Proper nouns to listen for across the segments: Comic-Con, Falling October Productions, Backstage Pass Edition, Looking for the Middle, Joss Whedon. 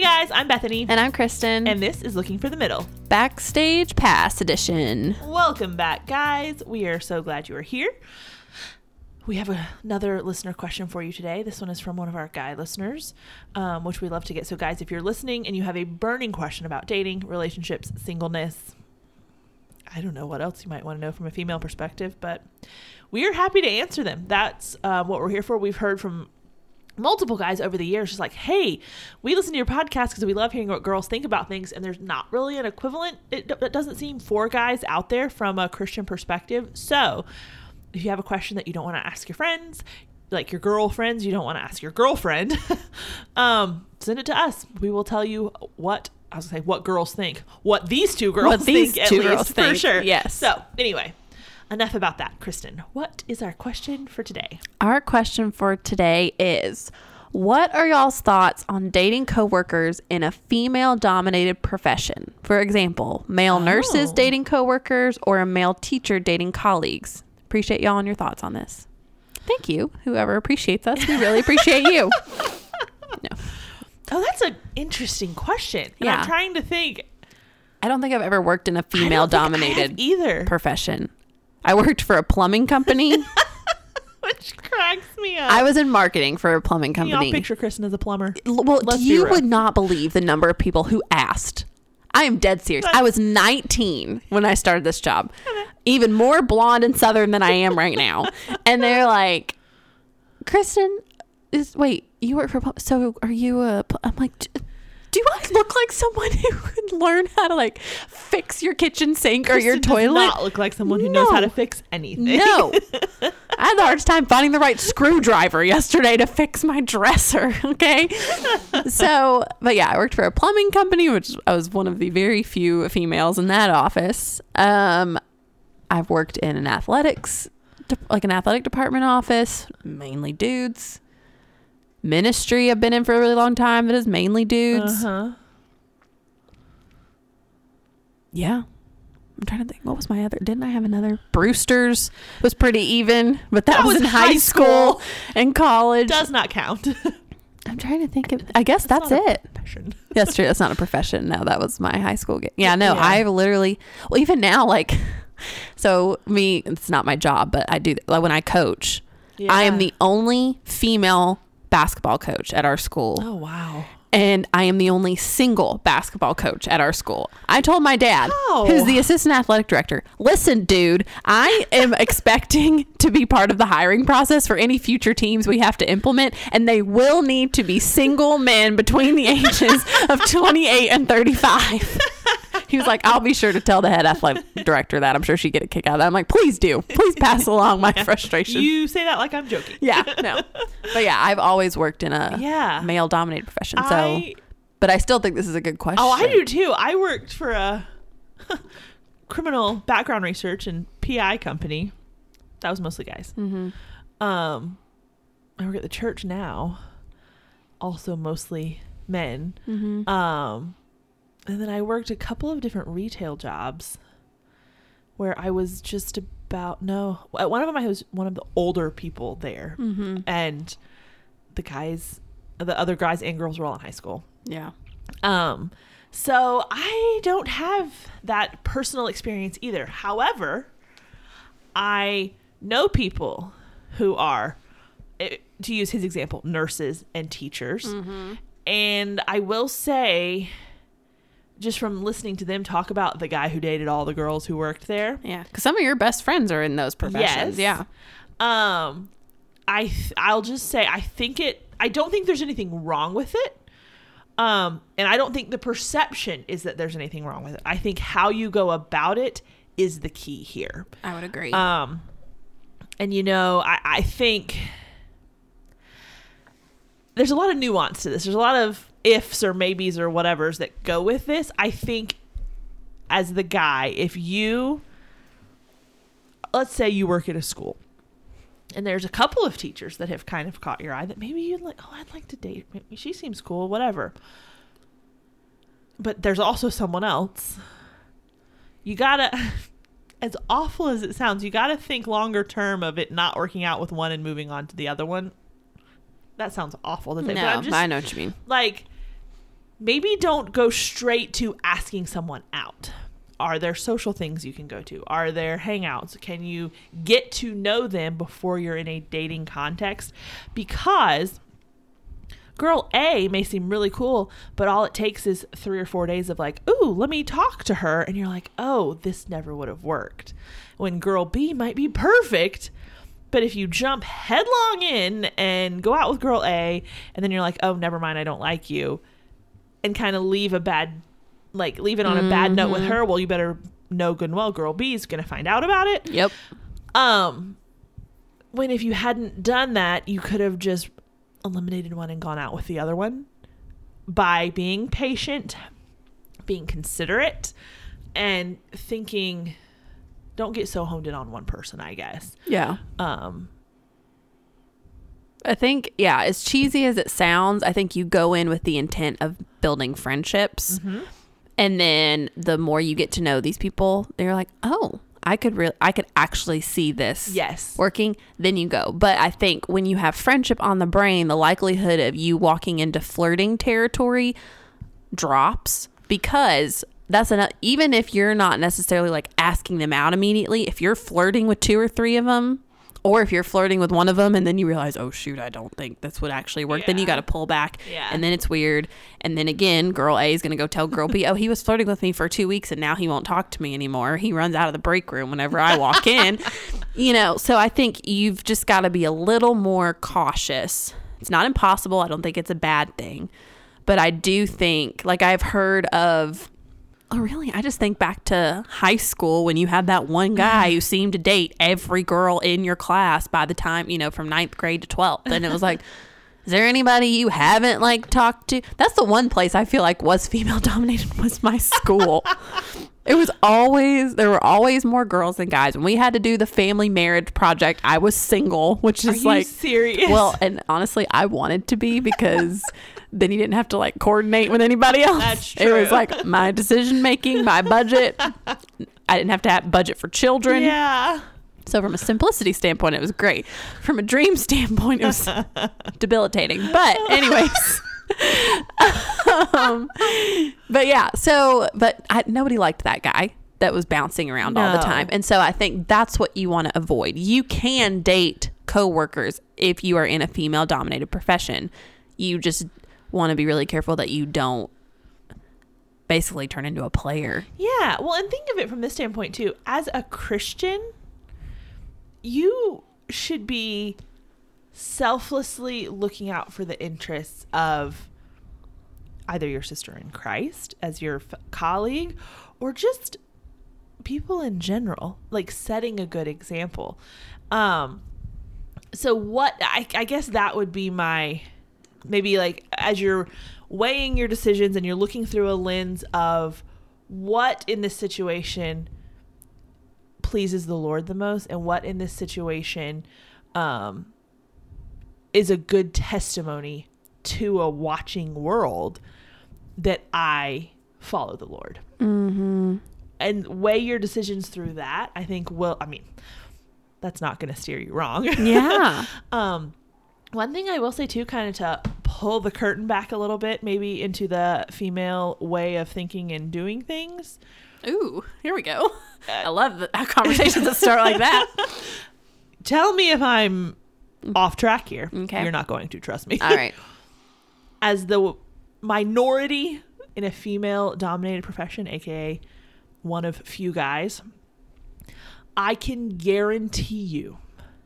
Hey guys, I'm Bethany. And I'm Kristen. And this is Looking for the Middle. Backstage Pass Edition. Welcome back, guys. We are so glad you are here. We have another listener question for you today. This one is from one of our guy listeners, which we love to get. So guys, if you're listening and you have a burning question about dating, relationships, singleness, I don't know what else you might want to know from a female perspective, but we are happy to answer them. That's what we're here for. We've heard from multiple guys over the years just like, hey, we listen to your podcast because we love hearing what girls think about things, and there's not really an equivalent. It doesn't seem for guys out there from a Christian perspective. So if you have a question that you don't want to ask your friends, like your girlfriends, you don't want to ask your girlfriend, send it to us. We will tell you what girls think, what these two girls think. For sure. Yes. So anyway, enough about that. Kristen, what is our question for today? Our question for today is, what are y'all's thoughts on dating coworkers in a female-dominated profession? For example, male nurses dating coworkers or a male teacher dating colleagues. Appreciate y'all and your thoughts on this. Thank you, whoever appreciates us. We really appreciate you. No. Oh, that's an interesting question. And yeah. I'm trying to think. I don't think I've ever worked in a female-dominated profession. I worked for a plumbing company. Which cracks me up. I was in marketing for a plumbing company. Y'all picture Kristen as a plumber. Well, you would not believe the number of people who asked. I am dead serious. I was 19 when I started this job. Even more blonde and Southern than I am right now. And they're like, Kristen, you work for plumbing, so are you a... I'm like... Do I look like someone who could learn how to like fix your kitchen sink or your toilet? Does not look like someone who knows how to fix anything. No. I had the hardest time finding the right screwdriver yesterday to fix my dresser. Okay. So, but yeah, I worked for a plumbing company, which I was one of the very few females in that office. I've worked in an athletic department office, mainly dudes. Ministry I've been in for a really long time that is mainly dudes. Yeah. I'm trying to think. What was my other? Didn't I have another? Brewster's was pretty even, but that was in high school and college. Does not count. I'm trying to think of, I guess that's it. That's true. That's not a profession. No, that was my high school. Yeah, no, yeah. I've literally, well, even now, like, so me, it's not my job, but I do, like, when I coach, yeah. I am the only female basketball coach at our school. Oh, wow. And I am the only single basketball coach at our school. I told my dad, who's the assistant athletic director, listen, dude, I am expecting to be part of the hiring process for any future teams we have to implement, and they will need to be single men between the ages of 28 and 35. He was like, I'll be sure to tell the head athletic director that. I'm sure she'd get a kick out of that. I'm like, please do. Please pass along my frustration. You say that like I'm joking. Yeah, no. But yeah, I've always worked in a male-dominated profession. But I still think this is a good question. Oh, I do too. I worked for a criminal background research and PI company. That was mostly guys. Mm-hmm. I work at the church now. Also mostly men. Mm-hmm. And then I worked a couple of different retail jobs where I was just about, at one of them I was one of the older people there. Mm-hmm. And the other guys and girls were all in high school. Yeah. So I don't have that personal experience either. However, I know people who are, to use his example, nurses and teachers. Mm-hmm. And I will say... just from listening to them talk about the guy who dated all the girls who worked there. Yeah. Because some of your best friends are in those professions. Yes. Yeah. I'll just say, I don't think there's anything wrong with it. And I don't think the perception is that there's anything wrong with it. I think how you go about it is the key here. I would agree. And I think there's a lot of nuance to this. There's a lot of ifs or maybes or whatevers that go with this. I think as the guy, if you, let's say you work at a school and there's a couple of teachers that have kind of caught your eye that maybe you'd like, I'd like to date. Maybe she seems cool, whatever. But there's also someone else. You gotta, as awful as it sounds, you gotta think longer term of it not working out with one and moving on to the other one. That sounds awful. I know what you mean. Like, maybe don't go straight to asking someone out. Are there social things you can go to? Are there hangouts? Can you get to know them before you're in a dating context? Because girl A may seem really cool, but all it takes is 3 or 4 days of like, ooh, let me talk to her. And you're like, oh, this never would have worked. When girl B might be perfect, but if you jump headlong in and go out with girl A, and then you're like, oh, never mind, I don't like you, and kind of leave it on a bad note with her, well, you better know good and well girl B is going to find out about it. Yep. When if you hadn't done that, you could have just eliminated one and gone out with the other one by being patient, being considerate, and thinking, don't get so honed in on one person, I guess. Yeah. I think, yeah, as cheesy as it sounds, I think you go in with the intent of building friendships. Mm-hmm. And then the more you get to know these people, they're like, oh, I could actually see this working. Then you go. But I think when you have friendship on the brain, the likelihood of you walking into flirting territory drops, because that's enough. Even if you're not necessarily like asking them out immediately, if you're flirting with 2 or 3 of them, or if you're flirting with one of them and then you realize, oh shoot, I don't think this would actually work, then you got to pull back, and then it's weird. And then again, girl A is going to go tell girl B, oh, he was flirting with me for 2 weeks and now he won't talk to me anymore. He runs out of the break room whenever I walk in, you know? So I think you've just got to be a little more cautious. It's not impossible. I don't think it's a bad thing, but I do think, like, I've heard of, oh, really? I just think back to high school when you had that one guy who seemed to date every girl in your class by the time, you know, from 9th grade to 12th. And it was like, is there anybody you haven't, like, talked to? That's the one place I feel like was female-dominated, was my school. It was always, there were always more girls than guys. When we had to do the family marriage project, I was single, which is like, are you serious? Well, and honestly, I wanted to be, because then you didn't have to like coordinate with anybody else. That's true. It was like my decision making, my budget. I didn't have to have budget for children. Yeah. So from a simplicity standpoint, it was great. From a dream standpoint, it was debilitating. But anyways. But yeah, so, but nobody liked that guy that was bouncing around all the time. And so I think that's what you want to avoid. You can date coworkers if you are in a female dominated profession. You just want to be really careful that you don't basically turn into a player. Yeah. Well, and think of it from this standpoint too. As a Christian, you should be selflessly looking out for the interests of either your sister in Christ as your colleague, or just people in general, like setting a good example. So what I guess that would be my, maybe like as you're weighing your decisions and you're looking through a lens of what in this situation pleases the Lord the most, and what in this situation is a good testimony to a watching world that I follow the Lord. Mm-hmm. And weigh your decisions through that. I think that's not going to steer you wrong. Yeah. One thing I will say too, kind of to pull the curtain back a little bit, maybe into the female way of thinking and doing things. Ooh, here we go. I love the conversations that start like that. Tell me if I'm off track here. Okay. You're not going to, trust me. All right. As the minority in a female dominated profession, aka one of few guys, I can guarantee you,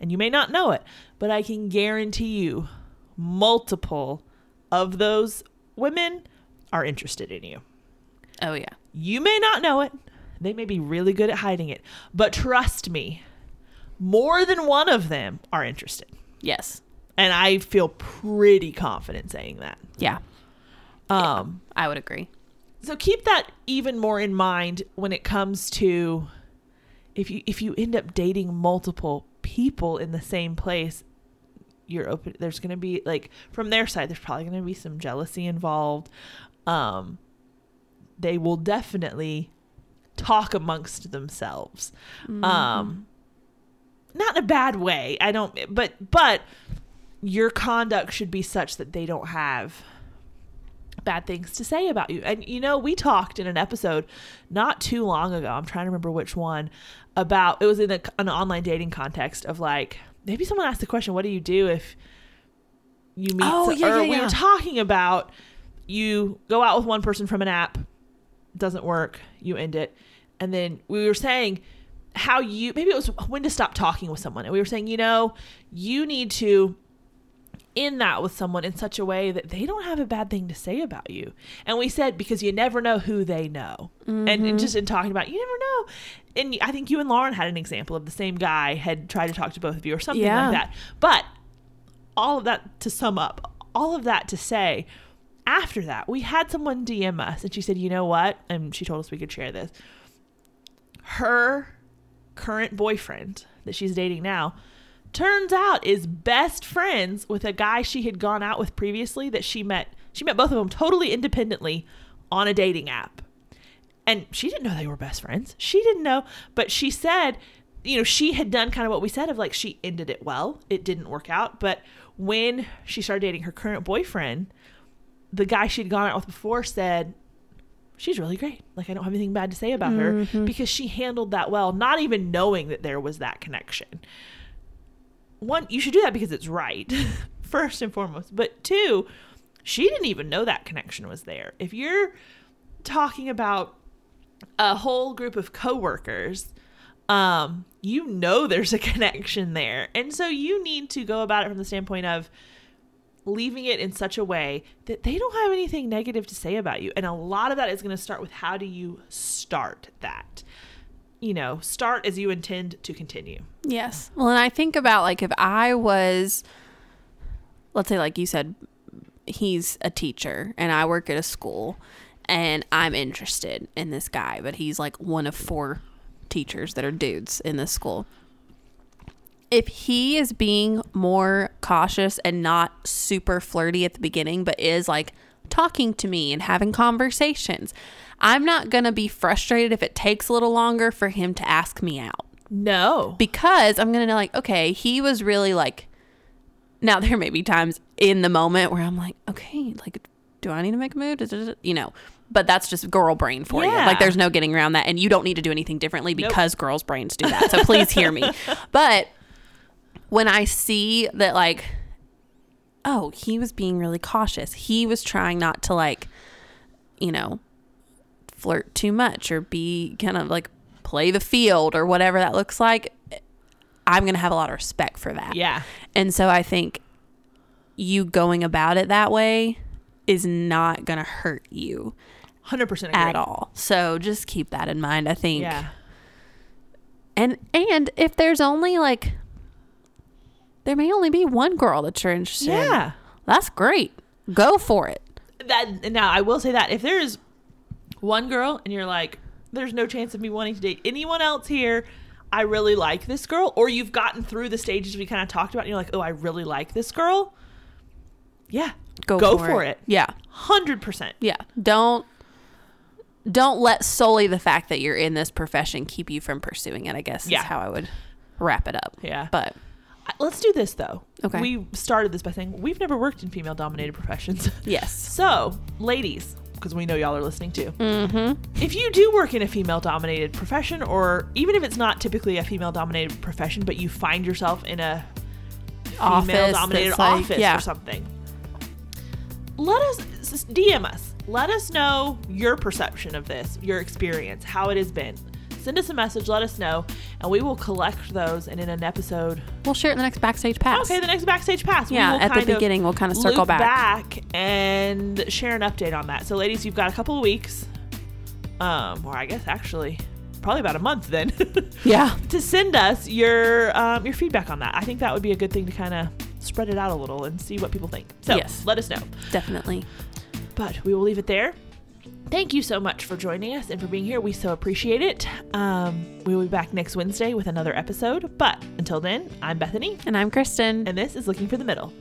and you may not know it, but I can guarantee you multiple of those women are interested in you. Oh yeah. You may not know it. They may be really good at hiding it, but trust me, more than one of them are interested. Yes. And I feel pretty confident saying that. Yeah. I would agree. So keep that even more in mind when it comes to if you end up dating multiple people in the same place, you're open. There's going to be, like, from their side, there's probably going to be some jealousy involved. They will definitely talk amongst themselves. Mm-hmm. Not in a bad way. I don't, but your conduct should be such that they don't have bad things to say about you. And, you know, we talked in an episode not too long ago, I'm trying to remember which one, about, it was in an online dating context of like, maybe someone asked the question, what do you do if you meet? We were talking about, you go out with one person from an app, doesn't work, you end it. And then we were saying how you, maybe it was when to stop talking with someone. And we were saying, you know, you need to end that with someone in such a way that they don't have a bad thing to say about you. And we said, because you never know who they know. Mm-hmm. And just in talking about, you never know. And I think you and Lauren had an example of the same guy had tried to talk to both of you or something like that. But all of that to sum up, all of that to say, after that, we had someone DM us and she said, you know what? And she told us we could share this. Her current boyfriend that she's dating now turns out is best friends with a guy she had gone out with previously that she met. She met both of them totally independently on a dating app. And she didn't know they were best friends. She didn't know, but she said, you know, she had done kind of what we said of like, she ended it well. It didn't work out. But when she started dating her current boyfriend, the guy she'd gone out with before said, she's really great. Like, I don't have anything bad to say about her because she handled that well, not even knowing that there was that connection. One, you should do that because it's right, first and foremost. But two, she didn't even know that connection was there. If you're talking about a whole group of coworkers, you know there's a connection there. And so you need to go about it from the standpoint of leaving it in such a way that they don't have anything negative to say about you. And a lot of that is going to start with, how do you start that? You know, start as you intend to continue. Yes. Well, and I think about, like, if I was, let's say, like you said, he's a teacher and I work at a school and I'm interested in this guy, but he's like one of four teachers that are dudes in this school. If he is being more cautious and not super flirty at the beginning, but is like talking to me and having conversations, I'm not going to be frustrated if it takes a little longer for him to ask me out. No. Because I'm going to know, like, okay, he was really like, now there may be times in the moment where I'm like, okay, like, do I need to make a move? You know, but that's just girl brain for you. Like, there's no getting around that. And you don't need to do anything differently because girls' brains do that. So please hear me. But when I see that, like, oh, he was being really cautious. He was trying not to, like, you know, flirt too much or be kind of like play the field or whatever that looks like, I'm going to have a lot of respect for that. Yeah. And so I think you going about it that way is not going to hurt you 100% agree. At all. So just keep that in mind, I think. Yeah. And if there's only like, there may only be one girl that you're interested in. Yeah. That's great. Go for it. That, now, I will say that if there is one girl and you're like, there's no chance of me wanting to date anyone else here, I really like this girl, or you've gotten through the stages we kind of talked about and you're like, oh, I really like this girl. Yeah. Go for it. Yeah. 100%. Yeah. Don't let solely the fact that you're in this profession keep you from pursuing it, I guess is how I would wrap it up. Yeah. But let's do this, though. Okay. We started this by saying we've never worked in female-dominated professions. Yes. So, ladies, because we know y'all are listening, too. Mm-hmm. If you do work in a female-dominated profession, or even if it's not typically a female-dominated profession, but you find yourself in a female-dominated office or something, let us, DM us. Let us know your perception of this, your experience, how it has been. Send us a message, let us know, and we will collect those, and in an episode we'll share it in the next Backstage Pass. Okay, the next Backstage Pass. Yeah, we will, at the beginning we'll kind of circle back and share an update on that. So ladies, you've got a couple of weeks, or I guess actually probably about a month then, yeah, to send us your feedback on that. I think that would be a good thing to kind of spread it out a little and see what people think. So yes, let us know. Definitely. But we will leave it there. Thank you so much for joining us and for being here. We so appreciate it. We will be back next Wednesday with another episode. But until then, I'm Bethany. And I'm Kristen. And this is Looking for the Middle.